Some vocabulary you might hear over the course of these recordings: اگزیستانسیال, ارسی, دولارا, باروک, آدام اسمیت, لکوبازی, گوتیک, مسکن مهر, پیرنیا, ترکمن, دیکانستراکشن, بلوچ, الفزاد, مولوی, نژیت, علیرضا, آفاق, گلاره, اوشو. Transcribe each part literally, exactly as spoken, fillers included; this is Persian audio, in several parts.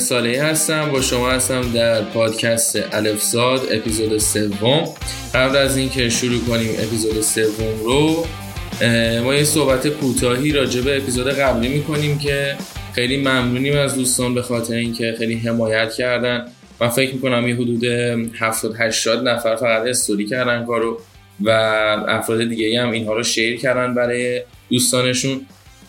ساله‌ای هستم، با شما هستم در پادکست الفزاد اپیزود سوم. قبل از اینکه شروع کنیم اپیزود سوم رو، ما یه صحبت کوتاهی راجع به اپیزود قبلی می‌کنیم که خیلی ممنونیم از دوستان به خاطر اینکه خیلی حمایت کردن. من فکر می‌کنم یه حدود هفتاد هشتاد نفر فقط استوری کردن کارو و افراد دیگه‌ای هم اینها رو شیر کردن برای دوستانشون.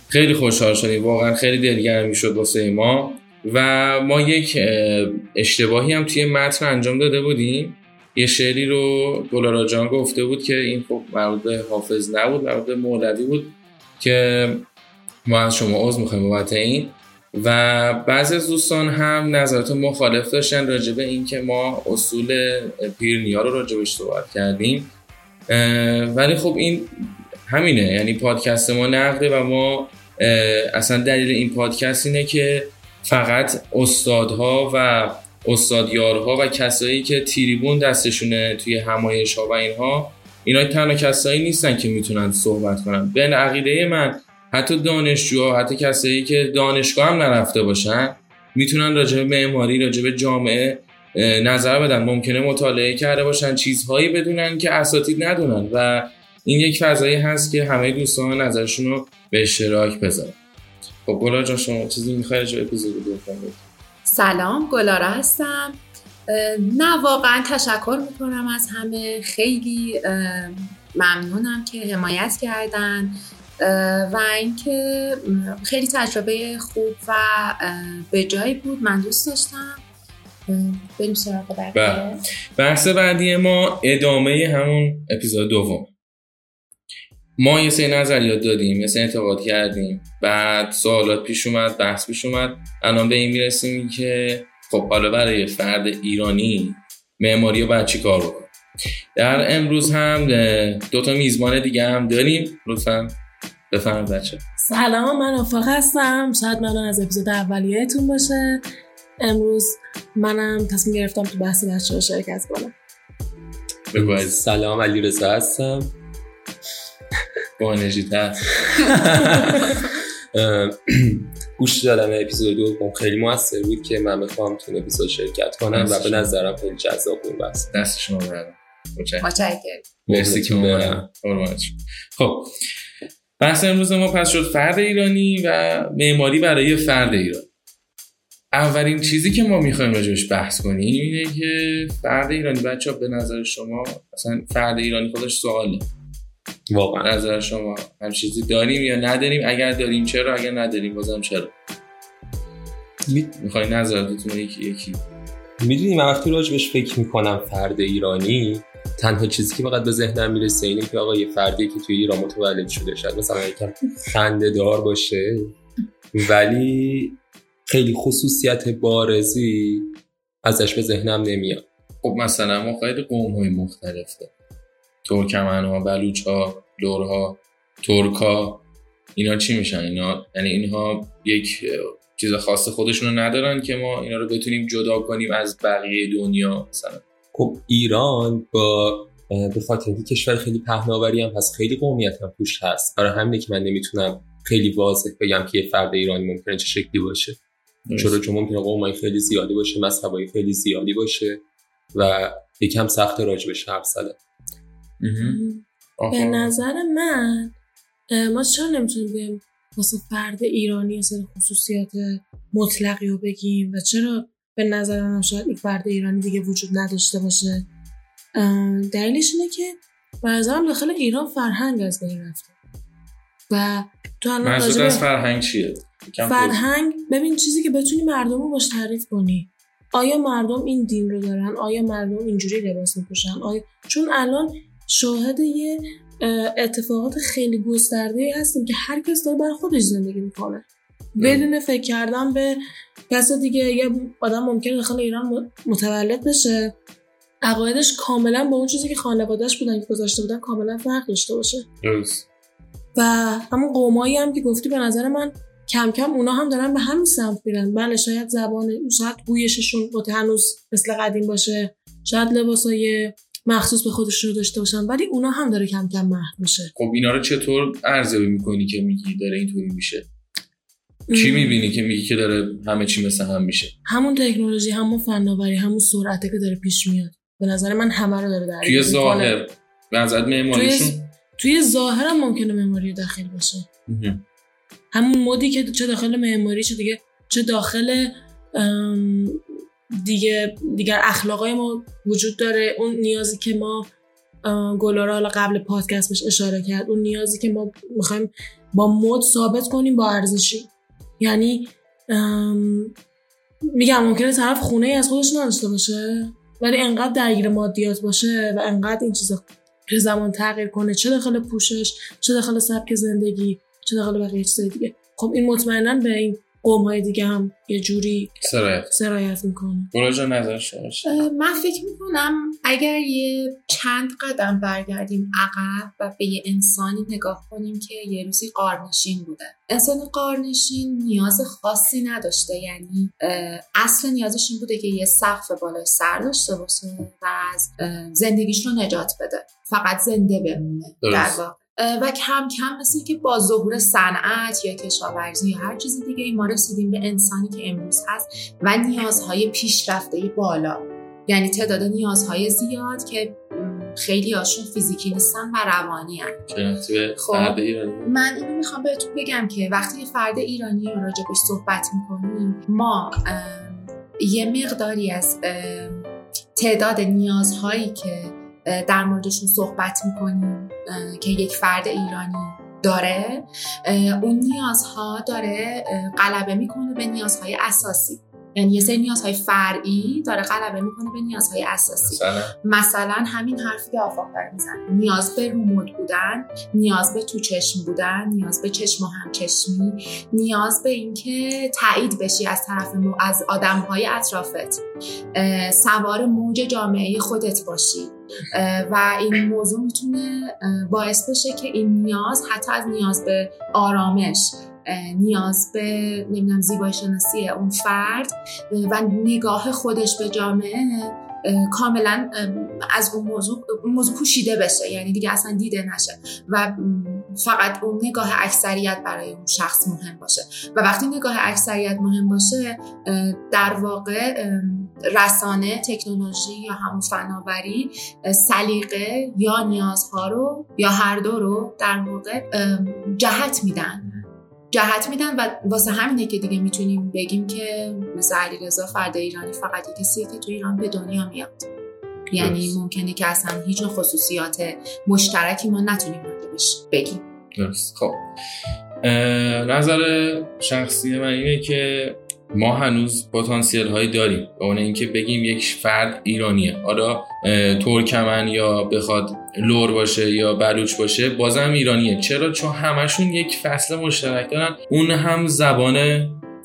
خیلی خوشحال شدیم، واقعا خیلی دلگرمی شد واسه ما. و ما یک اشتباهی هم توی متن انجام داده بودیم، یه شعری رو دولارا جان گفته بود که این خب مربوط به حافظ نبود، مربوط به مولوی بود که ما از شما عذر می‌خوایم بابت این. و بعضی از دوستان هم نظرات مخالف داشتن راجع به این که ما اصول پیرنیا رو راجعش صحبت کردیم، ولی خب این همینه، یعنی پادکست ما نقده و ما اصلا دلیل این پادکست اینه که فقط استادها و استادیارها و کسایی که تریبون دستشونه توی همایش ها و اینها، اینا تنها کسایی نیستن که میتونن صحبت کنن. به عقیده من حتی دانشجوها، حتی کسایی که دانشگاه هم نرفته باشن، میتونن راجع به معماری، راجع به جامعه نظر بدن، ممکنه مطالعه کرده باشن، چیزهایی بدونن که اساتید ندونن. و این یک فضایی هست که همه دوستان نظرشون رو به اشتراک بذارن. خب گلاره جان، شما چیزی میخوایی جو اپیزود رو بکنید؟ سلام، گلاره هستم. نه، واقعا تشکر میکنم از همه، خیلی ممنونم که حمایت کردن و اینکه خیلی تجربه خوب و به جایی بود، من دوست داشتم. بریم سراغ بحث بحث بعدی ما ادامه همون اپیزود دوم. ما یه سری نظریات دادیم، یه سری انتقاد کردیم، بعد سوالات پیش اومد، بحث پیش اومد. الان به این میرسیم که خب حالا برای فرد ایرانی معماری رو باید چی کار بکنه. در امروز هم دو تا میزبان دیگه هم داریم، لطفاً بفرمایید بچه. سلام، من آفاق هستم. شاید من از اپیزود اولیه‌تون باشه. امروز منم تصمیم گرفتم تو بحث بچه‌ها شرکت کنم. بگوید. سلام، علیرضا هستم. با نژیت هست. گوش دادم اپیزود دوم، خیلی موثر بود که من بخوام تو اپیزود شرکت کنم و به نظرم خیلی جذاب بود. دست شما درد. متشکرم. مرسی که اومدید. خب بحث امروز ما پس شد فرد ایرانی و معماری برای فرد ایران. اولین چیزی که ما میخوایم راجعش بحث کنیم اینه که فرد ایرانی، بچه‌ها به نظر شما اصلا فرد ایرانی خودش سواله. واقعا نظر شما هم چیزی داریم یا نداریم؟ اگر داریم چرا، اگر نداریم بازم چرا؟ می... میخوای نظرتون یکی یکی؟ میدونی من وقتی راجبش فکر میکنم فرد ایرانی، تنها چیزی که فقط به ذهنم میرسه اینه که آقا یه فردی که توی ایران متولد شده، شاید مثلا یکم خنده دار باشه، ولی خیلی خصوصیت بارزی ازش به ذهنم نمیاد. خب مثلا ما خیلی قوم‌های مختلف داریم، ترکمن‌ها، بلوچ‌ها، لورها، ترک‌ها، اینا چی میشن؟ اینا یعنی اینها یک چیز خاص خودشون رو ندارن که ما اینا رو بتونیم جدا کنیم از بقیه دنیا. مثلا خب ایران با به خاطر اینکه کشور خیلی پهناوری هم هست، خیلی قومیت هم توش هست، برای همینه که من نمیتونم خیلی واضح بگم که یه فرد ایرانی ممکنه چه شکلی باشه، چرا چون ممکنه قومای خیلی زیادی باشه، مذهبای خیلی زیادی باشه و یکم سخت راجبش حرف زدن. به نظر من ما چرا نمیتونیم بگیم واسه فرد ایرانی اصلا خصوصیت مطلقی رو بگیم و چرا به نظر من شاید این فرد ایرانی دیگه وجود نداشته باشه؟ دلیلش اینه که به نظرم داخل ایران فرهنگ از بین رفته. و تو الان منظور از فرهنگ چیه؟ فرهنگ ببین چیزی که بتونی مردم رو باش تعریف کنی. آیا مردم این دین رو دارن؟ آیا مردم اینجوری لباس می‌پوشن؟ آیا... چون الان شاهد یه اتفاقات خیلی گسترده‌ای هستیم که هر کس داره برای خودش زندگی میکنه بدون فکر کردن به کس دیگه. یه آدم ممکنه داخل ایران متولد بشه، عقایدش کاملا با اون چیزی که خانواده‌اش بودن که گذاشته بودن کاملا فرق داشته باشه. درست. و همون قومایی هم که گفتی به نظر من کم کم اونا هم دارن به همین سمت میرن. بله شاید زبان، شاید گویششون هنوز مثل قدیم باشه، شاید لباسای مخصوص به خودشون رو داشته باشن، ولی اونا هم داره کم کم محو میشه. خب اینا رو چطور ارزیابی میکنی که میگی داره اینطوری میشه؟ چی میبینی که میگی که داره همه چی مثل هم میشه؟ همون تکنولوژی، همون فناوری، همون سرعته که داره پیش میاد. به نظر من همه رو داره در توی ظاهر وضعیت معماریشون توی, توی ظاهرم ممکنه معماری داخل باشه. مهم. همون مودی که چه داخل معماری چه دیگه چه داخل دیگه دیگر اخلاقای ما وجود داره. اون نیازی که ما گلاره حالا قبل پادکست بهش اشاره کرد، اون نیازی که ما میخوایم با مود ثابت کنیم با ارزشی. یعنی میگم ممکنه طرف خونه ای از خودش نداشته باشه ولی انقدر درگیر مادیات باشه و انقدر این چیزا که زمان تغییر کنه، چه داخل پوشش، چه داخل سبک زندگی، چه داخل بقیه چیزای دیگه. خب این مطمئناً به این قوم‌های دیگه هم یه جوری سرایت سرایت میکنه. برای نظرش من فکر میکنم اگر یه چند قدم برگردیم عقب و به یه انسانی نگاه کنیم که یه روزی غارنشین بوده، انسان غارنشین نیاز خاصی نداشته. یعنی اصل نیازش این بوده که یه سقف بالای سر داشته باشه و از زندگیش رو نجات بده، فقط زنده بمونه در واقع. و کم کم مثل که با ظهور صنعت یا کشاورزی یا هر چیز دیگه ما رسیدیم به انسانی که امروز هست و نیازهای پیشرفته بالا، یعنی تعداد نیازهای زیاد که خیلی هاشون فیزیکی نیستن و روانی هستن. خب من اینو میخوام بهتون بگم که وقتی فرد ایرانی راجع بهش صحبت میکنیم ما یه مقداری از تعداد نیازهایی که در موردشون صحبت میکنیم که یک فرد ایرانی داره، اون نیازها داره غلبه میکنه به نیازهای اساسی. یعنی یه سری نیازهای فرعی داره غلبه میکنه به نیازهای اساسی. مثلا, مثلا همین حرفی که آفاق داره میزنه، نیاز به رومود بودن، نیاز به تو چشم بودن، نیاز به چشم و همچشمی، نیاز به اینکه تایید بشی از طرف مو... از آدمهای اطرافت، سوار موج جامعه خودت باشی. و این موضوع میتونه باعث بشه که این نیاز حتی از نیاز به آرامش، نیاز به نمیدونم زیبایی شناسی اون فرد و نگاه خودش به جامعه کاملا از اون موضوع موضوع پوشیده بشه، یعنی دیگه اصلا دیده نشه و فقط اون نگاه اکثریت برای اون شخص مهم باشه. و وقتی نگاه اکثریت مهم باشه در واقع رسانه، تکنولوژی یا همون فناوری سلیقه یا نیازها رو یا هر دو رو در واقع جهت میدن جهت میدن و واسه همینه که دیگه میتونیم بگیم که مثل علیرضا فرد ایرانی فقط یه کسیه که تو ایران به دنیا میاد. یعنی درست. ممکنه که اصلا هیچ خصوصیات مشترکی ما نتونیم بهش بگیم. درست. خب نظر شخصی من اینه که ما هنوز پتانسیل هایی داریم اون اینکه بگیم یک فرد ایرانیه، آدا ترکمن یا بخواد لور باشه یا بلوچ باشه بازم ایرانیه. چرا؟ چون همشون یک فصل مشترک دارن، اون هم زبان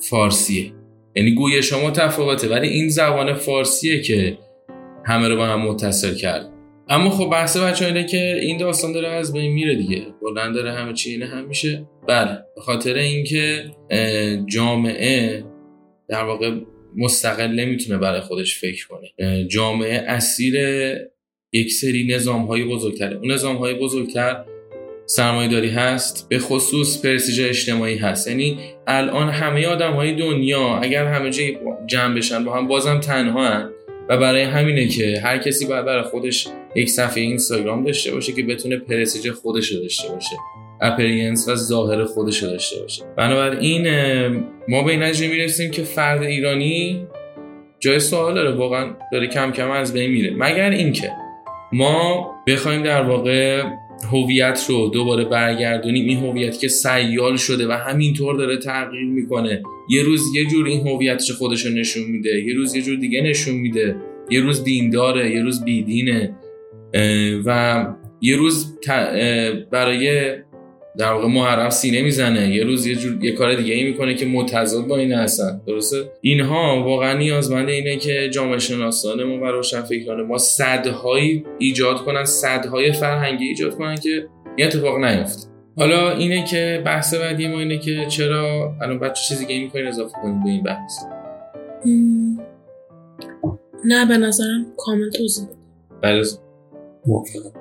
فارسیه. یعنی گوی شما تفاوته ولی این زبان فارسیه که همه رو با هم متصل کرد. اما خب بحث بچه‌ها اینه که این داستان داره از بین میره دیگه، بلند داره همه چی اینه هم میشه. بله، به خاطر اینکه جامعه در واقع مستقل نمیتونه برای خودش فکر کنه. جامعه اسیر یک سری نظام‌های بزرگتره. اون نظام‌های بزرگتر سرمایه‌داری هست، به خصوص پرسیژ اجتماعی هست. یعنی الان همه آدم‌های دنیا اگر همه جا جمع بشن با هم بازم تنهان و برای همینه که هر کسی باید برای خودش یک صفحه اینستاگرام داشته باشه که بتونه پرسیژ خودش رو داشته باشه، اپرینس و ظاهر خودش رو داشته باشه. بنابراین ما به این نتیجه میرسیم که فرد ایرانی جای سوال داره، واقعا داره کم کم از بین میره، مگر اینکه ما بخوایم در واقع هویت رو دوباره برگردونیم. این هویت که سیال شده و همینطور داره تغییر میکنه، یه روز یه جور این هویتش خودش رو نشون میده، یه روز یه جور دیگه نشون میده، یه روز دینداره، یه روز بیدینه و یه روز برای در واقع محرم سینه میزنه، یه روز یه جور یه کار دیگه ای میکنه که متضاد با این هستن. درسته؟ اینها واقعا نیازمند اینه که جامعه شناسان ما و روشنفکران ما سدهایی ایجاد کنن، سدهای فرهنگی ایجاد کنن که این اتفاق نیفته. حالا اینه که بحث بعدی ما اینه که چرا الان بچه چیزی که این میکنین اضافه کنیم به این بحث؟ مم. نه به نظرم کامل توضیح بلز موفقم.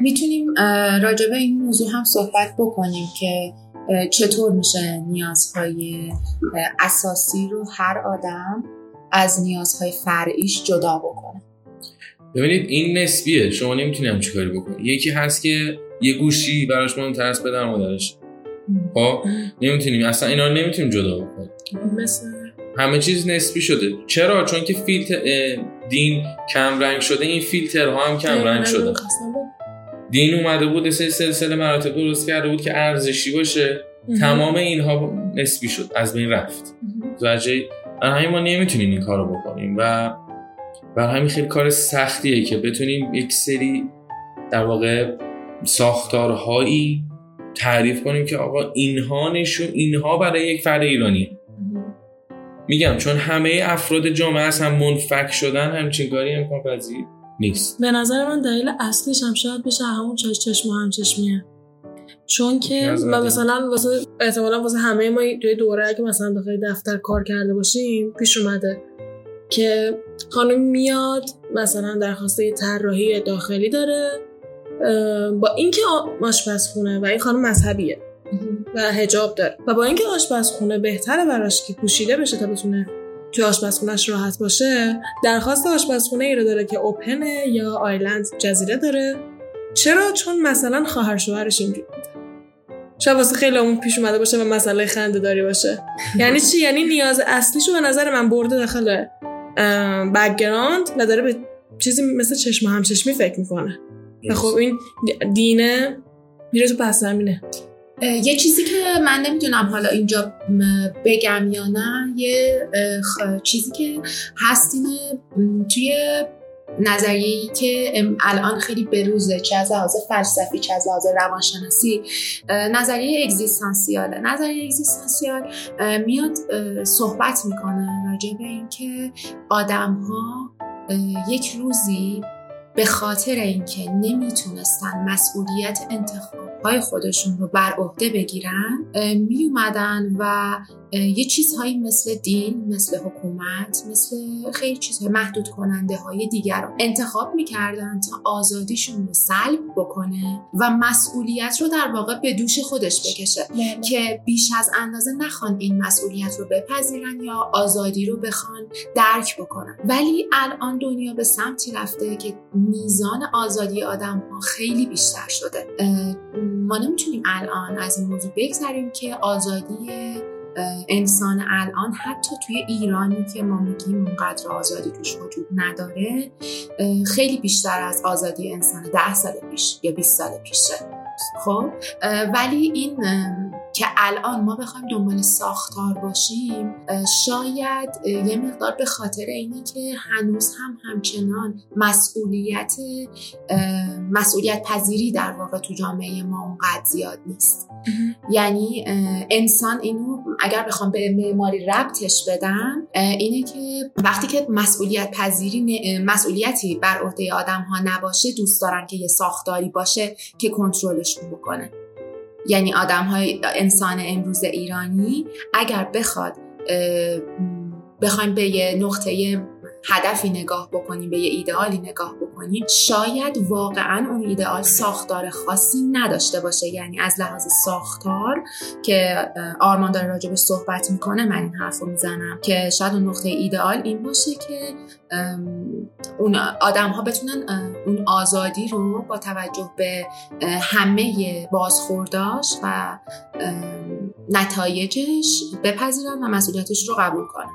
میتونیم راجع به این موضوع هم صحبت بکنیم که چطور میشه نیازهای اساسی رو هر آدم از نیازهای فرعیش جدا بکنه؟ ببینید این نسبیه، شما نمیتونیم چی کاری بکنید. یکی هست که یه گوشی براش ما ترس بدن مادرش ها، نمیتونیم اصلا اینا رو نمیتونیم جدا بکنیم. مثلا همه چیز نسبی شده. چرا؟ چون که فیلتر دین کم رنگ شده، این فیلترها هم کم رنگ شده. دین اومده بود یه سلسله مراتب درست کرده بود که ارزشی باشه، تمام اینها نسبی شد، از بین رفت. درجه برای ما نمیتونیم این کارو بکنیم و برای همین خیلی کار سختیه که بتونیم یک سری در واقع ساختارهایی تعریف کنیم که آقا اینها نشون اینها برای یک فرد ایرانیه. میگم چون همه افراد جامعه از هم منفک شدن همچین کاری امکان پذیر نیست. به نظر من دلیل اصلیش هم شاید بشه همون چش چشم و هم چشمیه، چون که مثلا واسه احتمالاً واسه همه ما توی دوره اگه مثلا داخل دفتر کار کرده باشیم پیش اومده که خانم میاد مثلا درخواست طراحی داخلی داره با اینکه آشپزخونه و این خانم مذهبیه و حجاب داره و با اینکه آشپزخونه بهتره براش که پوشیده بشه تا بتونه توی آشپزخونهش راحت باشه، درخواست آشپزخونه ای رو داره که اوپنه یا آیلند جزیره داره. چرا؟ چون مثلا خواهر شوهرش اینجوری بوده. شاید واسه خیلی همون پیش اومده باشه و مسئله خنده داری باشه. یعنی چی؟ یعنی نیاز اصلیشو به نظر من برده داخل بک‌گراند و داره به چیزی مثل چشم هم چشمی فکر میکنه. خب این دینه میره تو پس زمینه. یه چیزی که من نمیدونم حالا اینجا بگم یا نه، یه چیزی که هست اینه توی نظریه‌ای که الان خیلی بروزه، چه از لحاظ فلسفی چه از لحاظ روانشناسی، نظریه اگزیستانسیاله. نظریه اگزیستانسیال میاد صحبت میکنه راجع به این که آدم‌ها یک روزی به خاطر اینکه نمیتونستن مسئولیت انتخاب‌های خودشون رو بر عهده بگیرن، می اومدن و یه چیزهایی مثل دین، مثل حکومت، مثل خیلی چیزهای محدود کننده های دیگر رو انتخاب میکردن تا آزادیشون رو سلب بکنه و مسئولیت رو در واقع به دوش خودش بکشه لبا. که بیش از اندازه نخوان این مسئولیت رو بپذیرن یا آزادی رو بخوان درک بکنن. ولی الان دنیا به سمتی رفته که میزان آزادی آدم ها خیلی بیشتر شده. ما نمیتونیم الان از این موضوع بگذریم که آزادی انسان الان حتی توی ایرانی که ما میگیم اونقدر آزادی توش وجود نداره، خیلی بیشتر از آزادی انسان ده سال پیش یا بیست سال پیشه. خب ولی این که الان ما بخوایم دنبال ساختار باشیم، شاید یه مقدار به خاطر اینه که هنوز هم همچنان مسئولیت مسئولیت پذیری در واقع تو جامعه ما اونقدر زیاد نیست. یعنی انسان اینو اگر بخوام به معماری ربطش بدم، اینه که وقتی که مسئولیت پذیری مسئولیتی بر عهده آدم‌ها نباشه، دوست دارن که یه ساختاری باشه که کنترلشون بکنه. یعنی آدم‌های انسان امروز ایرانی اگر بخواد بخوایم به یه نقطه یه هدفی نگاه بکنیم، به یه ایدئالی نگاه بکنیم، شاید واقعاً اون ایدئال ساختار خاصی نداشته باشه. یعنی از لحاظ ساختار که آرمان داره راجع به صحبت میکنه، من این حرف رو میزنم که شاید اون نقطه ایدئال این باشه که اون آدم ها بتونن اون آزادی رو با توجه به همه بازخورداش و نتایجش بپذیرن و مسئولیتش رو قبول کنن.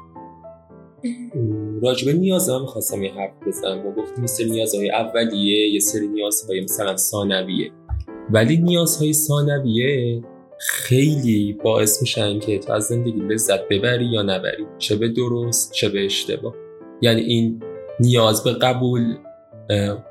راجبه نیازها میخواستم یه حرف بزنم. ما گفتیم یه سری نیازهای اولیه، یه سری نیازهای مثلا ثانویه، ولی نیازهای ثانویه خیلی باعث میشن که تو از زندگی لذت ببری یا نبری، چه به درست چه به اشتباه. یعنی این نیاز به قبول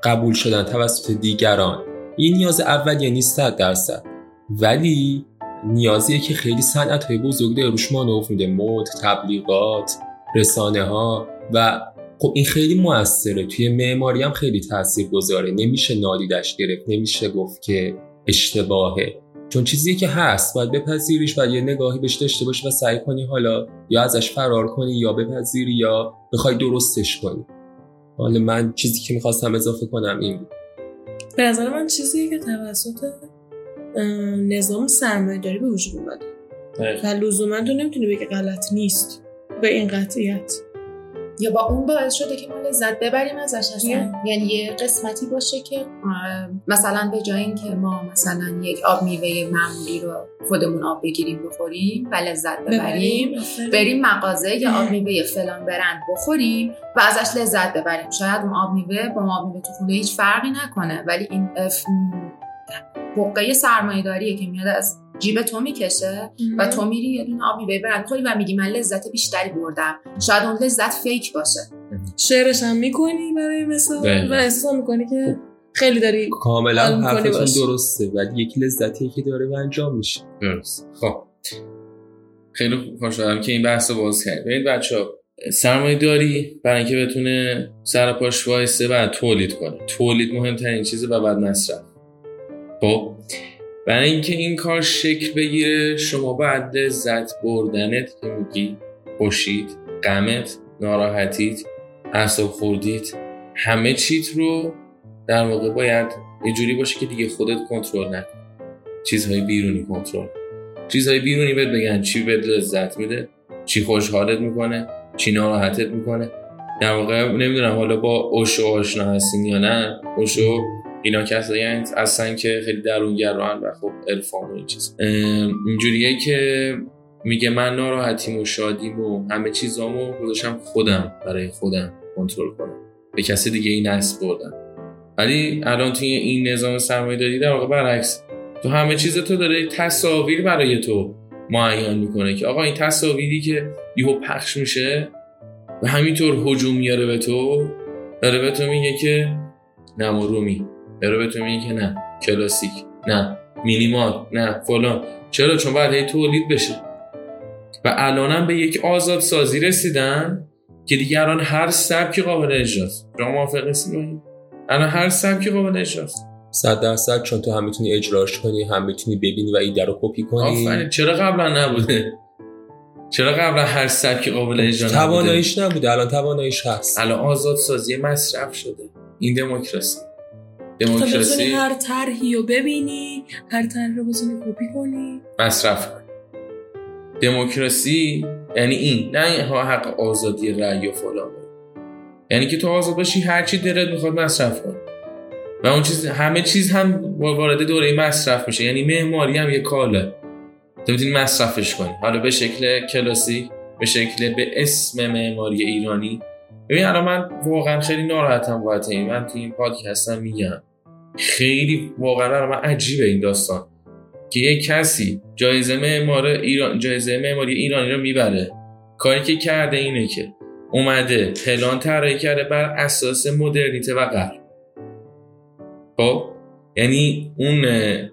قبول شدن توسط دیگران، این نیاز اولیه نیست صد درصد، ولی نیازیه که خیلی صنعت‌های بزرگ روش مانور میده، مد، تبلیغات، رسانه ها، و خب این خیلی موثره. توی معماری هم خیلی تاثیرگذاره، نمیشه نادیدش گرفت، نمیشه گفت که اشتباهه، چون چیزی که هست باید بپذیریش و یه نگاهی بهش داشته باشی و سعی کنی حالا یا ازش فرار کنی یا بپذیری یا بخوای درستش کنی. حالا من چیزی که میخواستم اضافه کنم این بود. به نظر من چیزی که توسط نظام سرمایه‌داری به وجود اومده و لزوما تو نمیتونی بگی غلط نیست به این قطعیت، یا با اون باعث شده که ما لذت ببریم ازش اصلا. یعنی یه قسمتی باشه که مثلا به جای این که ما مثلا یک آب میوه معمولی رو خودمون آب بگیریم بخوریم و لذت ببریم، بریم مغازه یا آب میوه فلان برند بخوریم و ازش لذت ببریم. شاید اون آب میوه با ما آب میوه تو خونه هیچ فرقی نکنه، ولی این حقه سرمایه‌داریه که میاد از جیب تو میکشه و تو میری یه دونه آب میوه برند خوری و میگی من لذت بیشتری بردم. شاید اون لذت فیک باشه. شعرش هم میکنی برای مثال و احساس میکنی که خیلی داری. کاملا حرفتون درسته، ولی یک لذتی که داره و انجام میشه. درست. خب خیلی خوشحالم که این بحث رو باز کردیم. ببین بچه‌ها، سرمایه‌داری برای اینکه بتونه سر پاش وایسه بعد تولید کنه. تولید مهمترین چیزه و بعد مصرف. خب برای اینکه این کار شکل بگیره، شما بعد لذت بردنت که میگی، خوشید، غمت، ناراحتیت، اعصاب خوردیت، همه چیت رو در واقع باید یه جوری باشه که دیگه خودت کنترل نکنی، چیزهای بیرونی کنترل. چیزهای بیرونی بهت بگن چی بهت لذت میده، چی خوشحالت میکنه، چی ناراحتت میکنه. در واقع نمیدونم حالا با اوشو آشنا هستین یا نه. اوشو اینا کسایی یعنی اصلا که خیلی درونگران و خب عرفان و این چیز اینجوریه که میگه من ناراحتیم و شادیم و همه چیزامو گذاشتم خودم برای خودم کنترل کنم، به کسی دیگه این نسب بردم. ولی الان توی این نظام سرمایه‌داری در واقع برعکس، تو همه چیز تو داره تصاویر برای تو معین میکنه که آقا این تصاویری که یهو پخش میشه و همینطور هجوم میاره به تو، داره به تو میگه که نمرومی، داره به تو میگه که نه کلاسیک، نه مینیمال، نه فلان. چرا؟ چون باید هی تولید بشه. و الانم به یک آزاد سازی رسیدن که دیگه الان هر سبکی قابل اجراست. شما موافق هستید؟ الان هر سبکی قابل اجراست صد درصد، چون تو هم میتونی اجراش کنی، هم میتونی ببینی و ایده رو کپی کنی. آفرین. چرا قبلا نبوده؟ چرا قبلا هر سبکی قابل اجرا نبوده؟ تواناییش نبوده، الان تواناییش هست. الان آزاد سازی مصرف شده. این دموکراسی. دموکراسی هر طرحی رو ببینی، هر طرح رو بزنی کپی کنی، مصرف کنی. دموکراسی یعنی این، نه حق آزادی رأی و فلان. یعنی که تو آزاد باشی هر چی دلت میخواد مصرف کنی. و اون چیز همه چیز هم وارد دوره مصرف میشه. یعنی معماری هم یه کاله. تو میتونی مصرفش کنی. حالا به شکل کلاسیک، به شکل به اسم معماری ایرانی. ببین الان من واقعا خیلی ناراحتم بابت این. من تو این پادکستم میگم خیلی واقعا برای من عجیبه این داستان که یه کسی جایزه معمار ایران، جایزه معماری ایرانی رو میبره. کاری که کرده اینه که اومده پلان طراحی کرده بر اساس مدرنیته و غرب. خب یعنی اون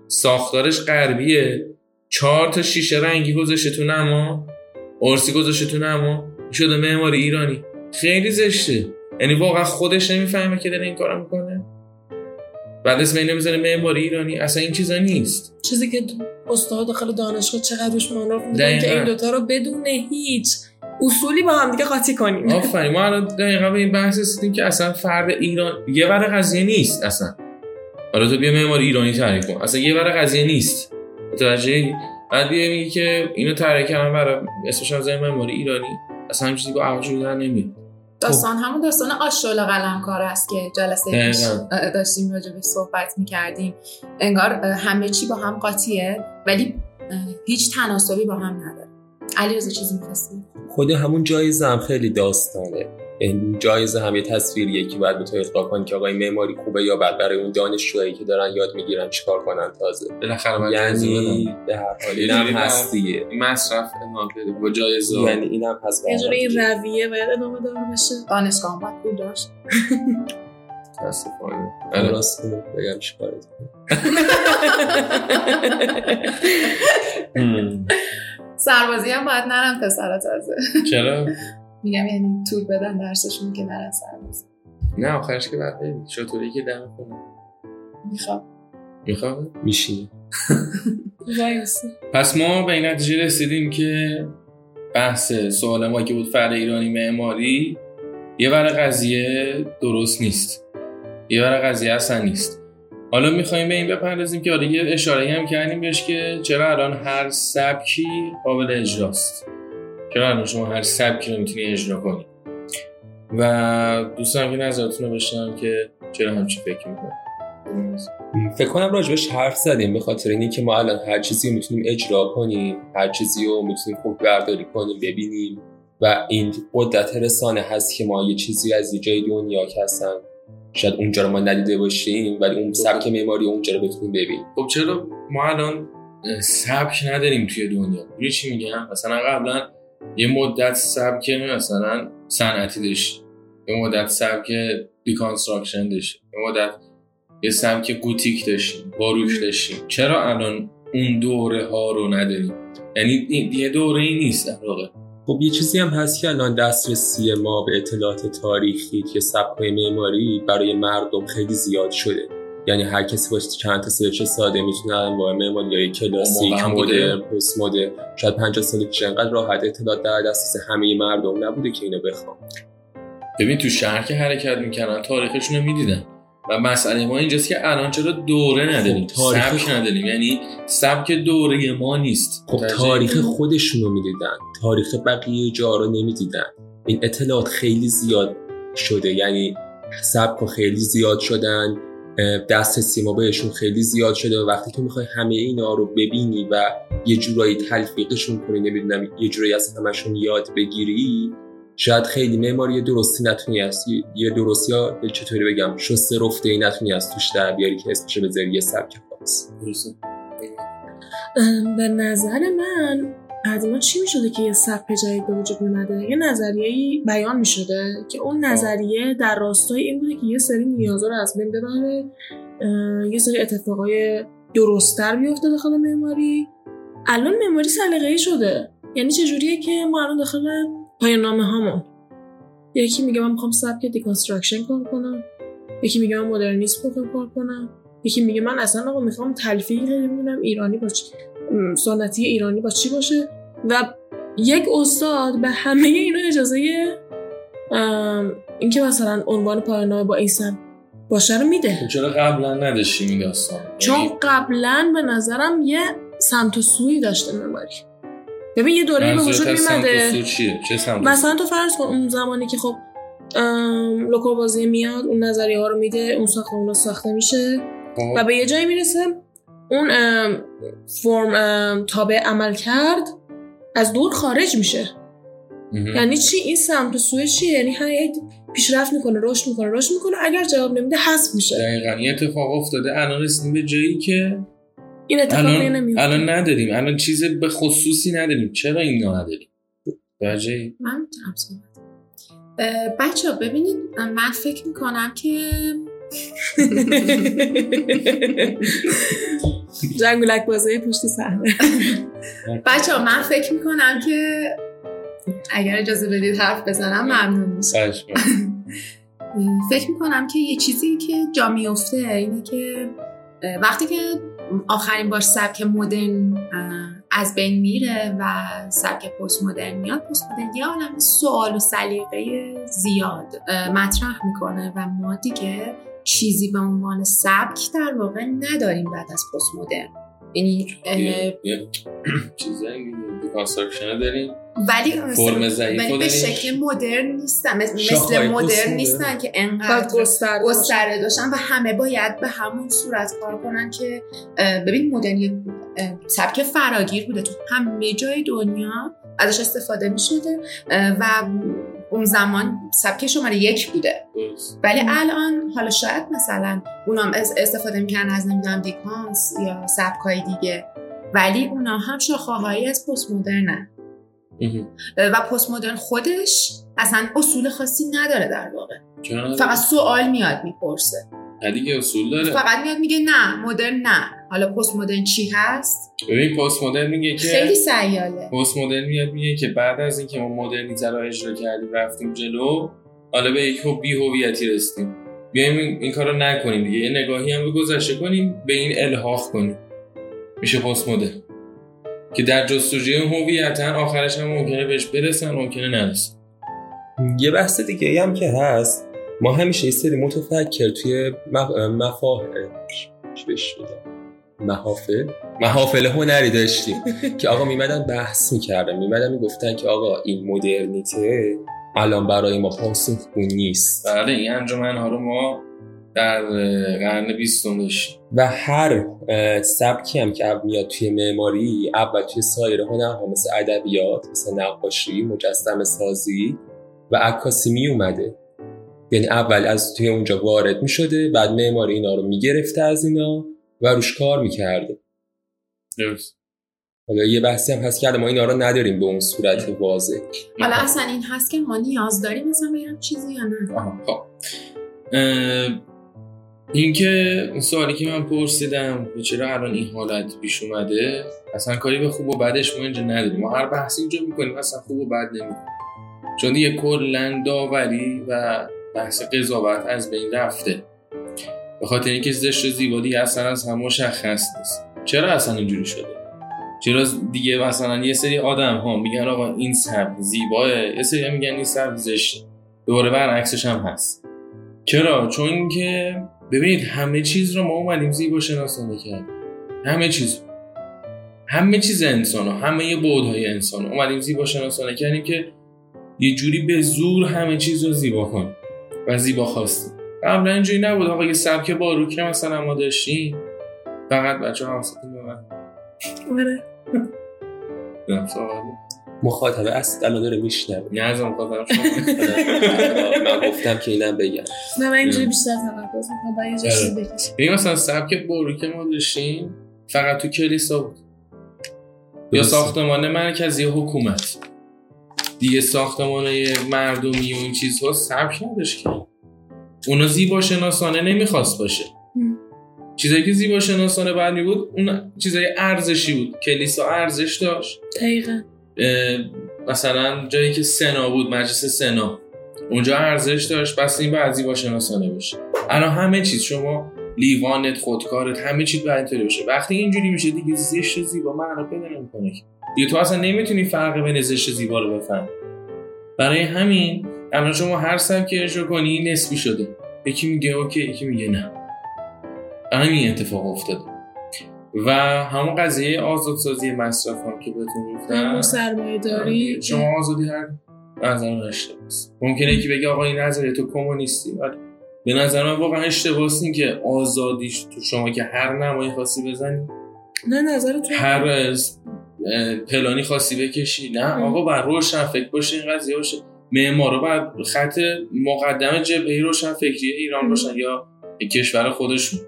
ساختارش غربیه، چهار تا شیشه رنگی گذاشته تو نما، ارسی گذاشته تو نما، شده معماری ایرانی. خیلی زشته. یعنی واقعا خودش نمیفهمه که داره این کارو میکنه. بعد اسم اینو میذاره معماری ایرانی. اصلا این چیزا نیست. چیزی که استاد داخل دانشگاه چقدرش مانور میکنه که این دوتا رو بدون هیچ اصولی با هم دیگه قاطی کنیم. آفرین. ما الان دقیقاً به این بحث رسیدیم که اصلا فرد ایران یه ور قضیه نیست اصلا. حالا تو بیا معماری ایرانی تعریف کن. اصلا یه ور قضیه نیست. متوجهی؟ بعد بیا میگی که اینو تعریف کردن برای اسمش از معماری ایرانی. اصلا همین چیزی با عقل نمیاد. داستان همون داستان آشولا قلمکار است که جلسه داشتیم راجع بهش صحبت می‌کردیم. انگار همه چی با هم قاطیه ولی هیچ تناسبی با هم نداره. علیرضا چیزی می‌خواستی؟ خود همون جایزه هم خیلی داستانه. این جایزه هم یه تصویریه که باید به تو القا کنی که آقا این معماری خوبه یا بعد برای اون دانشجویی که دارن یاد میگیرن چیکار کنن تازه. بالاخره یعنی به هر حال اینم هست دیگه. مصرف امکانه با جایزه. یعنی اینم هست. یه جوری این رویه باید ادامه دار بشه. دانشگاه هم بود داشت. متاسفانه. راست بگم چیکار کنم. سربازی هم باید نرم پسرا تازه. چرا؟ میگم یعنی طول بدن درسشون که نرن سرباز. نه آخرش که بعد ببینید چطوری که دم کنه. میخوام میخوام میشینه. وایس. پس ما به این نتیجه رسیدیم که بحث سوال ما که بود فرد ایرانی معماری یه ور قضیه درست نیست. یه ور قضیه اصلا نیست. حالا می‌خوایم به این بپردازیم که آره یه اشاره‌ای هم کردیم بهش که چرا الان هر سبکی قابل اجراست، چرا الان شما هر سبکی رو می‌تونی اجرا کنی و دوستان که نظرتون رو بشنم که چرا همچین فکر می‌کنم. فکر کنم راجبش حرف زدیم به خاطر اینکه ما الان هر چیزی رو می‌تونیم اجرا کنیم، هر چیزی رو می‌تونیم خوب برداری کنیم، ببینیم و این قدرت رسانه هست که ما یه چیزی از یه جای دنیا که هستن شاید اونجا رو ما ندیده باشیم ولی اون سبک معماری اونجا رو بتونیم ببینیم. خب چرا ما الان سبک نداریم توی دنیا؟ یه چی میگم مثلا قبلا یه مدت سبک مثلا صنعتی داشت، یه مدت سبک دیکانستراکشن داشت، یه مدت یه سبک گوتیک داشت، باروک داشت. چرا الان اون دوره ها رو نداریم؟ یعنی یه دوره ای نیست در واقع. خب یه چیزی هم هست که الان دسترسی ما به اطلاعات تاریخی که سبک‌های معماری برای مردم خیلی زیاد شده، یعنی هر کسی باشه چند تا سرچ ساده میتونه انواع معماری کلاسیک، مدرن، پست مدرن، شاید پنجاه سال پیش انقدر راحت اطلاعات در دسترس همه مردم نبوده که اینو بخوام. ببین تو شهر که حرکت میکنن تاریخشون رو میدیدن و مسئله ما اینجاست که الان چرا دوره نداریم، سبک نداریم، یعنی سبک دوره ما نیست. خب تاریخ خودشونو میدیدن، تاریخ بقیه جا رو نمیدیدن. این اطلاعات خیلی زیاد شده، یعنی سبک خیلی زیاد شدن، دسترسی ما بهشون خیلی زیاد شده و وقتی که میخوای همه اینا رو ببینی و یه جورایی تلفیقشون کنی، نمیدونم یه جورایی از همشون یاد بگیری، شاید خیلی معماری درستی نتونی است، یه درستی ها چطوری بگم شسته رفته ای نتونی است توش در بیاری که اسمش بذاری یه سبک خاص. درسته. به نظر من قدیما چی میشده که یه سبک جدید به وجود اومده؟ یه نظریه‌ای بیان میشده که اون نظریه در راستای این بوده که یه سری نیازا رو از بین ببره، یه سری اتفاقای درست‌تر بیفته داخل معماری. الان معماری سلیقه‌ای شده، یعنی چه جوریه که ما الان داخل پایان‌نامه هامون یکی میگه من میخوام سبک دیکانستراکشن کار کنم، یکی میگه من مدرنیسم کار کنم، یکی میگه من اصلا آقا میخوام تلفیقی نمیدونم ایرانی باشه، سنتی ایرانی با چی باشه و یک استاد به همه اینا اجازه اینکه مثلا عنوان پایان‌نامه با این سبک باشه رو میده. چرا قبلا نداشتیم این داستان؟ چون قبلا به نظرم یه سمت و سویی داشته معماری. ببین یه دوره‌ای به وجود میمده مثلا تو فرض کن اون زمانی که خب لکوبازی میاد اون نظریه ها رو میده، اون ساختمون رو ساخته میشه و به یه جایی میرسه اون ام فرم ام تابع عمل کرد از دور خارج میشه. یعنی چی؟ این سمت و سوی چیه؟ یعنی هی پیشرفت میکنه، رشد میکنه، رشد میکنه، اگر جواب نمیده حذف میشه. دقیقاً یه اتفاق افتاده، الان رسیدیم به جایی که این اتفاقی نمیفته. الان نداریم، الان چیز به خصوصی نداریم. چرا اینو نداریم؟ درجه من تمسیم بچه ها ببینید من فکر میکنم که جنگولک بازه پشت صحنه. بچه ها من فکر میکنم که اگر اجازه بدید حرف بزنم ممنون میشم. فکر میکنم که یه چیزی که جا میفته اینه که وقتی که آخرین بار سبک مدرن از بین میره و سبک پست مدرن میاد، پست مدرن یه عالم سوال و سلیقه زیاد مطرح میکنه و ما دیگه چیزی به عنوان سبک در واقع نداریم بعد از پست مدرن. یعنی چیزایی میگیم دیکانستراکشن داریم ولی ولی به شکل مدرن نیستن، مثل مدرن نیستن که انقدر گستره داشتن و همه باید به همون صورت کار کنن که ببین مدرن سبک فراگیر بوده تو همه جای دنیا ازش استفاده می شده و اون زمان سبک شماره یک بوده ولی الان حالا شاید مثلا اونام استفاده میکنن از نمیدونم دیکانس یا سبکای دیگه ولی اونا هم شاخه‌هایی از پست مدرنن و پست مدرن خودش اصلا اصول خاصی نداره در واقع، فقط سوال میاد میپرسه. نه دیگه اصول داره، فقط میاد میگه نه مدرن نه. حالا پست مدرن چی هست؟ ببین پست مدرن میگه که خیلی سیاله. پست مدرن میاد میگه که بعد از اینکه ما مدرنیته رو اجرا کردیم رفتیم جلو، حالا به یک بی هویتی رسیدیم، بیایم این کارو نکنیم دیگه، یه نگاهی هم به گذشته کنیم، به این الحاق کنیم، میشه پست مدرن که در جستجوی هویتن آخرش هم ممکنه بهش برسن ممکنه نرسن. یه بحث دیگه هم که هست، ما همیشه یه سری متفکر توی مف... مفاهیم بهش میدم. محافل محافل هنری داشتیم که آقا میمدن بحث میکردن، میمدن میگفتن که آقا این مدرنیته الان برای ما پاسخگو نیست. بله این انجمن‌ها رو ما در قرن بیستم داشتیم و هر سبکی هم که میاد توی معماری اول توی سایر هنرها مثل ادبیات، مثل نقاشی، مجسمه سازی و عکاسی می اومده. یعنی اول از توی اونجا وارد می شده، بعد معماری اینا رو می گرفته از اینا و روش کار می کرده. درست. حالا یه بحثی هم هست که ما اینا رو نداریم به اون صورت واضح. حالا اصلا این هست که ما نیاز داریم مثلا به چیزی یا نه؟ آها. خب این که اون سوالی که من پرسیدم چرا الان این حالت پیش اومده، اصلا کاری به خوب و بدش ما اینجا نداریم. ما هر بحثی اینجا میکنیم اصلا خوب و بد نمیکنیم، چون یه کلن داوری و بحث قضاوت از بین رفته، به خاطر اینکه زشت و زیبایی اصلا از هم مشخص نیست. چرا اصلا اینجوری شده؟ چرا دیگه مثلا یه سری آدم ها میگن آقا این سبک زیباه، یه سری هم میگن این سبک زشت، دوباره برعکسش هم هست. چرا؟ چون که ببینید همه چیز رو ما اومدیم زیبا شناسانه کرد، همه چیز همه چیز انسان ها، همه بعدهای انسان ها اومدیم زیبا شناسانه کردیم که یه جوری به زور همه چیز رو زیبا کن و زیبا خواستیم. قبلا اینجوری نبود. آقا یه سبک باروکه مثلا ما داشتیم، فقط بچه ها حواستون به من آره دم سواله مخاطبه اصلا داره میشنوه. نه از مخاطبم شما من گفتم که اینم بگم. نه من اینجوری بیشتر تمرکز می‌کنم با یه چیزی بگم. ببین مثلا سبک باروکه ما داشتیم فقط تو کلیسا بود یا ساختمان مرکزی حکومت. دیگه ساختمان‌های مردمی و این چیزها سبک نداشت که اونا زیبا شناسانه نمیخواست باشه. چیزایی که زیبا شناسانه برمی بود اون چیزای ارزشی بود. کلیسا ارزش داشت. دقیقاً. مثلا جایی که سنا بود، مجلس سنا، اونجا ارزش داشت، بس این باید زیبا شناسانه باشه. الان همه چیز شما لیوانت، خودکارت، همه چیز باید اینطوری باشه. وقتی اینجوری میشه دیگه زشت و زیبا معنا پیدا نمیکنه. دیگه تو اصلا نمیتونی فرق بین زشت و زیبا رو بفهمی. برای همین الان شما هر سبکی اجرا کنی نسبی شده. یکی میگه اوکی، یکی میگه نه. همین اتفاق افتاده. و همون قضیه آزادسازی مصرف هم که بهتون گفتم، سرمایه‌داری، شما آزادی هر نظر داشته باش. ممکنه یکی بگه آقا این نظر تو کمونیستی. به نظر من واقعا اشتباهه که آزادیش تو شما که هر نمای خاصی بزنی، نه نظر تو هر از پلانی خاصی بکشی. نه آقا بر روشن فکر باشه این قضیه باشه. معمارا بعد خط مقدمه جبهه روشن فکری ایران باشن یا کشور خودشون.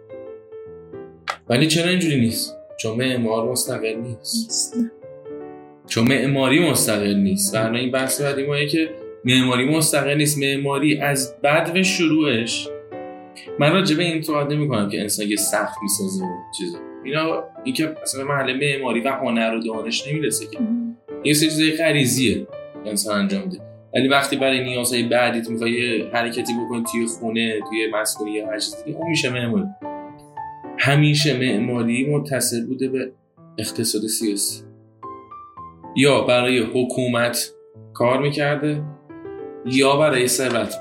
ولی چرا اینجوری نیست؟ چون معمار مستقل نیست. چون معماری مستقل نیست. و این بحث بعدی ما اینه که معماری مستقل نیست. معماری از بدو شروعش، من راجع به این توضیح نمی‌کنم که انسان یه سخت می‌سازه چیزا. اینا اینکه مثلا محل معماری و هنر و دانش نمی‌رسه که. این سری چیزای غریزیه انسان انجام میده. ولی وقتی برای نیازهای بعدیت می‌خوای حرکتی بکنی توی خونه، توی مسکن یا هر چیز دیگه، اون میشه معماری. همیشه معماری متصل بوده به اقتصاد سیاسی، یا برای حکومت کار میکرده یا برای ثروت.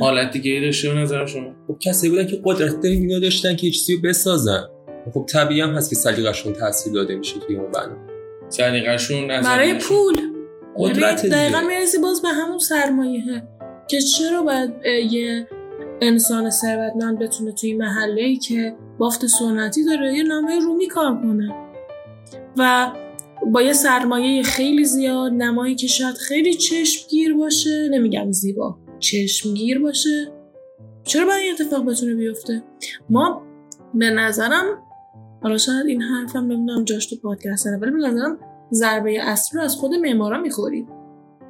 حالت دیگه ای داشته به نظر شما؟ خب کسی بودن که قدرت اینا داشتن که یه چیزی رو بسازن. خب طبیعی هم هست که سلیقه‌شون تاثیر داده میشه توی اون بنا. سلیقه‌شون از برای پول قدرت دقیقاً میرسی باز به همون سرمایه ها که چرا باید یه انسان ثروتمند بتونه توی محله‌ای که بافت سنتی داره یه نمای رومی کار کنه و با یه سرمایه خیلی زیاد نمایی که شاید خیلی چشمگیر باشه، نمیگم زیبا، چشمگیر باشه، چرا باید این اتفاق بتونه بیفته؟ ما به نظرم، حالا شاید این حرفم نمیدونم جاش تو پادکست نه، ولی به نظرم ضربه اصلی رو از خود معمارا میخوریم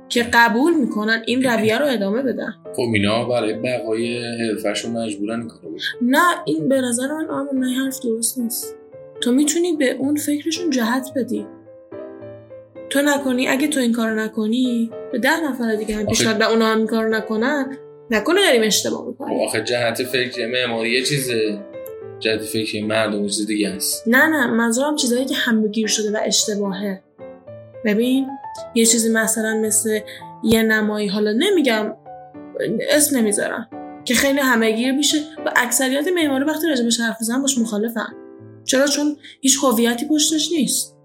که قبول میکنن این رویه رو ادامه بدن. خب اینا برای بقای حرفشون مجبورن کارو بکنن. نه این به نظر من آمون نه حرف درست نیست. تو میتونی به اون فکرشون جهت بدی. تو نکنی، اگه تو این کارو نکنی به ده نفر دیگه هم پیشنهاد آخه... و اونا هم این کارو نکنن، نکنه داریم اشتباه میکنیم. آخه جهت فکر معماری یه چیزه، جهت فکر مردم چیز دیگه است. نه نه منظورم چیزایی که همگیر شده و اشتباهه. ببین یه چیزی مثلا مثل یه نمایی، حالا نمیگم اسم نمیذارم، که خیلی همه‌گیر میشه و اکثریت معمارا وقتی راجبش حرف میزنن باش مخالفن. چرا؟ چون هیچ هویتی پشتش نیست.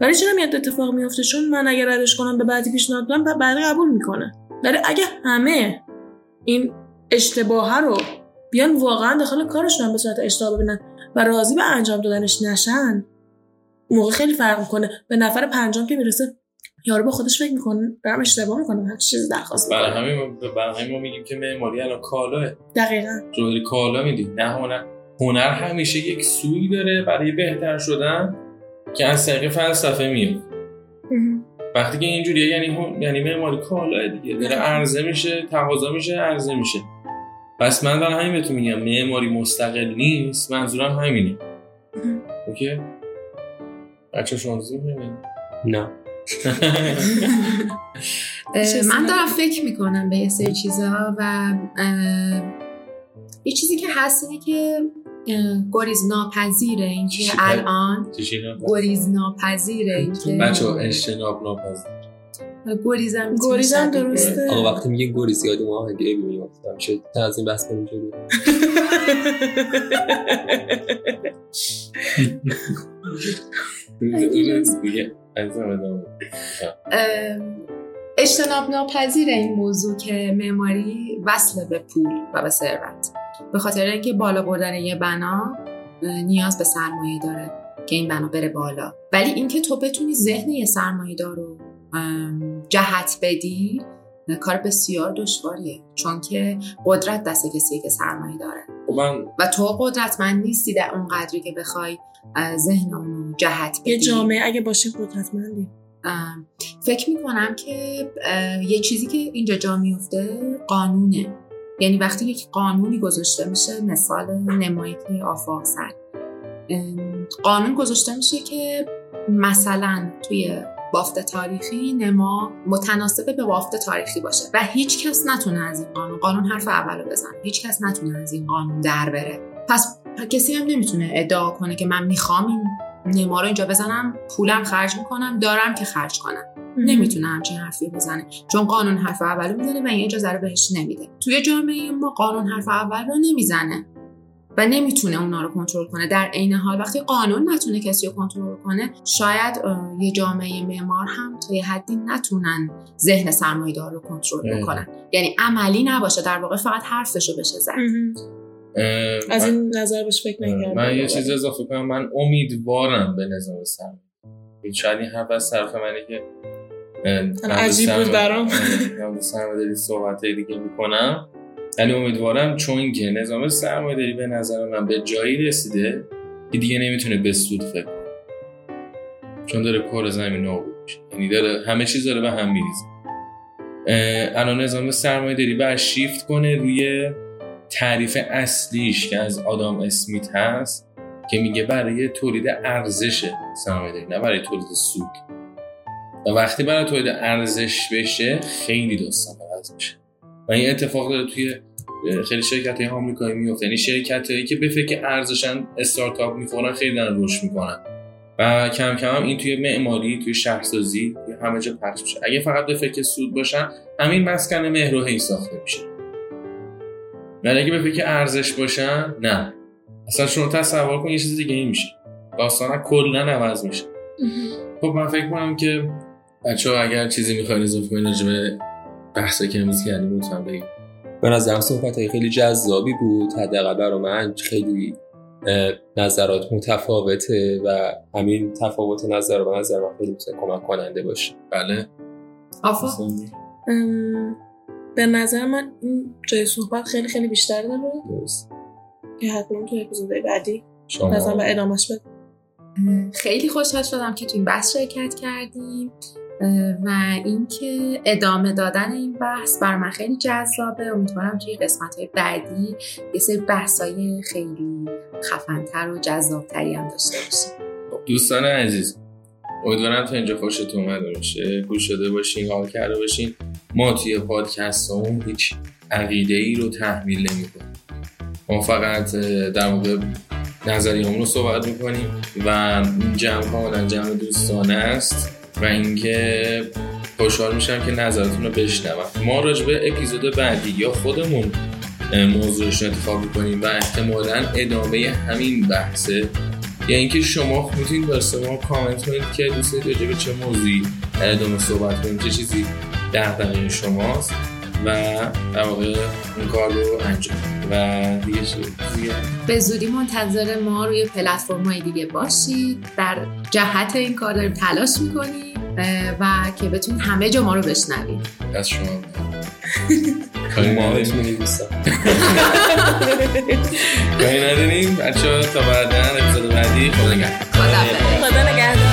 ولی چرا میاد اتفاق میفته؟ چون من اگه ردش کنم به بعدی پیشنهاد بدم، بعدی قبول میکنه. ولی اگه همه این اشتباهه رو بیان واقعا داخل کارشون به صورت اشتباه ببینن و راضی به انجام دادنش نشن، اون موقع خیلی فرق میکنه. به نفر پنجم که میرسه یارو با خودش فکر میکنه دارم اشتباه میکنم، هر چیز درخواست میکنه. برای همین برای همین ما میگیم که معماری الان کالاه. دقیقاً. جوری کالا میدیم. نه هنر. هنر همیشه یک سویی داره برای بهتر شدن که از طریق فلسفه میاد. وقتی که اینجوریه یعنی هن... یعنی معماری کالاه دیگه، داره عرضه میشه، تقاضا میشه، عرضه میشه. پس من برای همین بهتون میگم معماری مستقل نیست، منظورم همینه. اوکی؟ بچه شانزی میبینی؟ نه من دارم فکر میکنم به یه سری چیزا و یه چیزی که هست اینه که گریز ناپذیره، این که الان گریز ناپذیره، این که بچه ها اجتناب ناپذیر گریزم گریزم درسته. آقا وقتی میگه گریز یاد ما هنگه ایبی میافتم شد تا از این بس کنیم شده اجتناب ناپذیر این موضوع که معماری وصل به پول و به ثروت، به خاطر اینکه بالا بردن یه بنا نیاز به سرمایه داره که این بنا بره بالا. ولی اینکه تو بتونی ذهن یه سرمایه‌دار رو جهت بدی کار بسیار دشواریه، چون که قدرت دست کسیه که سرمایه داره من... و تو قدرتمند نیستی در اون قدری که بخوای ذهن اون جهت بدی. یه جامعه اگه باشه قدرتمندی. فکر میکنم که یه چیزی که اینجا جا میفته قانونه. یعنی وقتی یک قانونی گذاشته میشه، مثال نمایت آفاق سر، قانون گذاشته میشه که مثلا توی بافت تاریخی نما متناسب به بافت تاریخی باشه و هیچ کس نتونه از این قانون قانون حرف اولو بزنه، هیچ کس نتونه از این قانون در بره. پس کسی هم نمیتونه ادعا کنه که من میخوام این نما رو اینجا بزنم، پولم خرج میکنم، دارم که خرج کنم. نمیتونه همچین حرفی بزنه چون قانون حرف اولو میزنه و این اجازه رو بهش نمیده. توی جامعه ما قانون حرف اول رو نمیزنه و نمیتونه اونا رو کنترل کنه. در عین حال وقتی قانون نتونه کسی رو کنترل کنه، شاید یه جامعه معمار هم تا یه حدی نتونن ذهن سرمایه‌دار رو کنترل کنن. یعنی عملی نباشه، در واقع فقط حرفشو بشه زد. از این نظر بهش فکر نکردم. من یه چیز اضافه کنم، من امیدوارم به نظام سرمایه‌دار. شاید این حرف از طرف منه که عجیب بود برام. من سرمایه‌داری صحبتای دیگه می‌کنم. ولی امیدوارم، چون که نظام سرمایه‌داری به نظر من به جایی رسیده که دیگه نمیتونه به سود فکر کنه، چون داره کار زمین نابود میشه. یعنی داره همه چیز داره به هم میریزه. الان نظام سرمایه‌داری باید شیفت کنه روی تعریف اصلیش که از آدام اسمیت هست که میگه برای تولید ارزش سرمایه‌داری، نه برای تولید سود. و وقتی برای تولید ارزش بشه خیلی داستان عوض میشه. و این اتفاق داره توی خیلی شرکت های آمریکایی میفته. یعنی شرکت هایی که به فکر ارزشن استارتاپ میخورن خیلی دارن رشد میکنن و کم کم هم این توی معماری، توی شهرسازی، توی همه جا پخش میشه. اگه فقط به فکر سود باشن، همین مسکن مهر و هی ساخته میشه. ولی اگه به فکر ارزش باشن، نه، اصلا شما تصور کن یه چیز دیگه این میشه، داستانا کلا عوض میشه. خب من فکر کنم که بچه‌ها اگر چیزی میخواین اضافه کنین راجبه بحثی که امروز کردیم لطفاً بگید. من از هم صحبت‌های خیلی جذابی بود، حداقل برای من خیلی نظرات متفاوته و همین تفاوت نظر و نظر من خیلی میتونه کمک کننده باشه. بله. آفاق. به نظر من این جای صحبت خیلی خیلی بیشتر داره. درست. که حتما تو اپیزود بعدی مثلا با ادامه‌اش بده. خیلی خوشحال شدم که تو این بحث شرکت کردیم. و اینکه ادامه دادن این بحث بر من خیلی جذابه. امیدوارم توی قسمت‌های بعدی یه سری بحث‌های خیلی خفن‌تر و جذاب‌تری هم داشته باشیم. دوستان عزیز، امیدوارم تا اینجا خوشتون اومده باشه، گوش داده باشین، حال کرده باشین. ما توی پادکستمون هیچ عقیده‌ای رو تحمیل نمی‌کنیم. ما فقط در مورد نظریه‌مون رو صحبت می‌کنیم و جمع کاملاً جمع دوستانه است. و اینکه خوشحال میشم که نظرتون رو بشنوم. ما راجع به اپیزود بعدی یا خودمون موضوعش رو انتخاب می‌کنیم و احتمالاً ادامه همین بحثه. یعنی اینکه شما می‌تونید واسه ما کامنت کنید که دوست دارید راجع به چه موضوعی ادامه صحبت کنیم، چه چیزی در دل شماست و در واقع این کار رو انجام و دیگه دیگه به زودی منتظر ما روی پلتفرم‌های دیگه باشید. در جهت این کار داریم تلاش می‌کنیم و که بتونید همه جا ما رو بشنوید. از شما کاری ماهش میگوستم کاری نداریم بچه ها. تا بعدن اپیزود بعدی. خدا نگهدار. خدا نگهدار.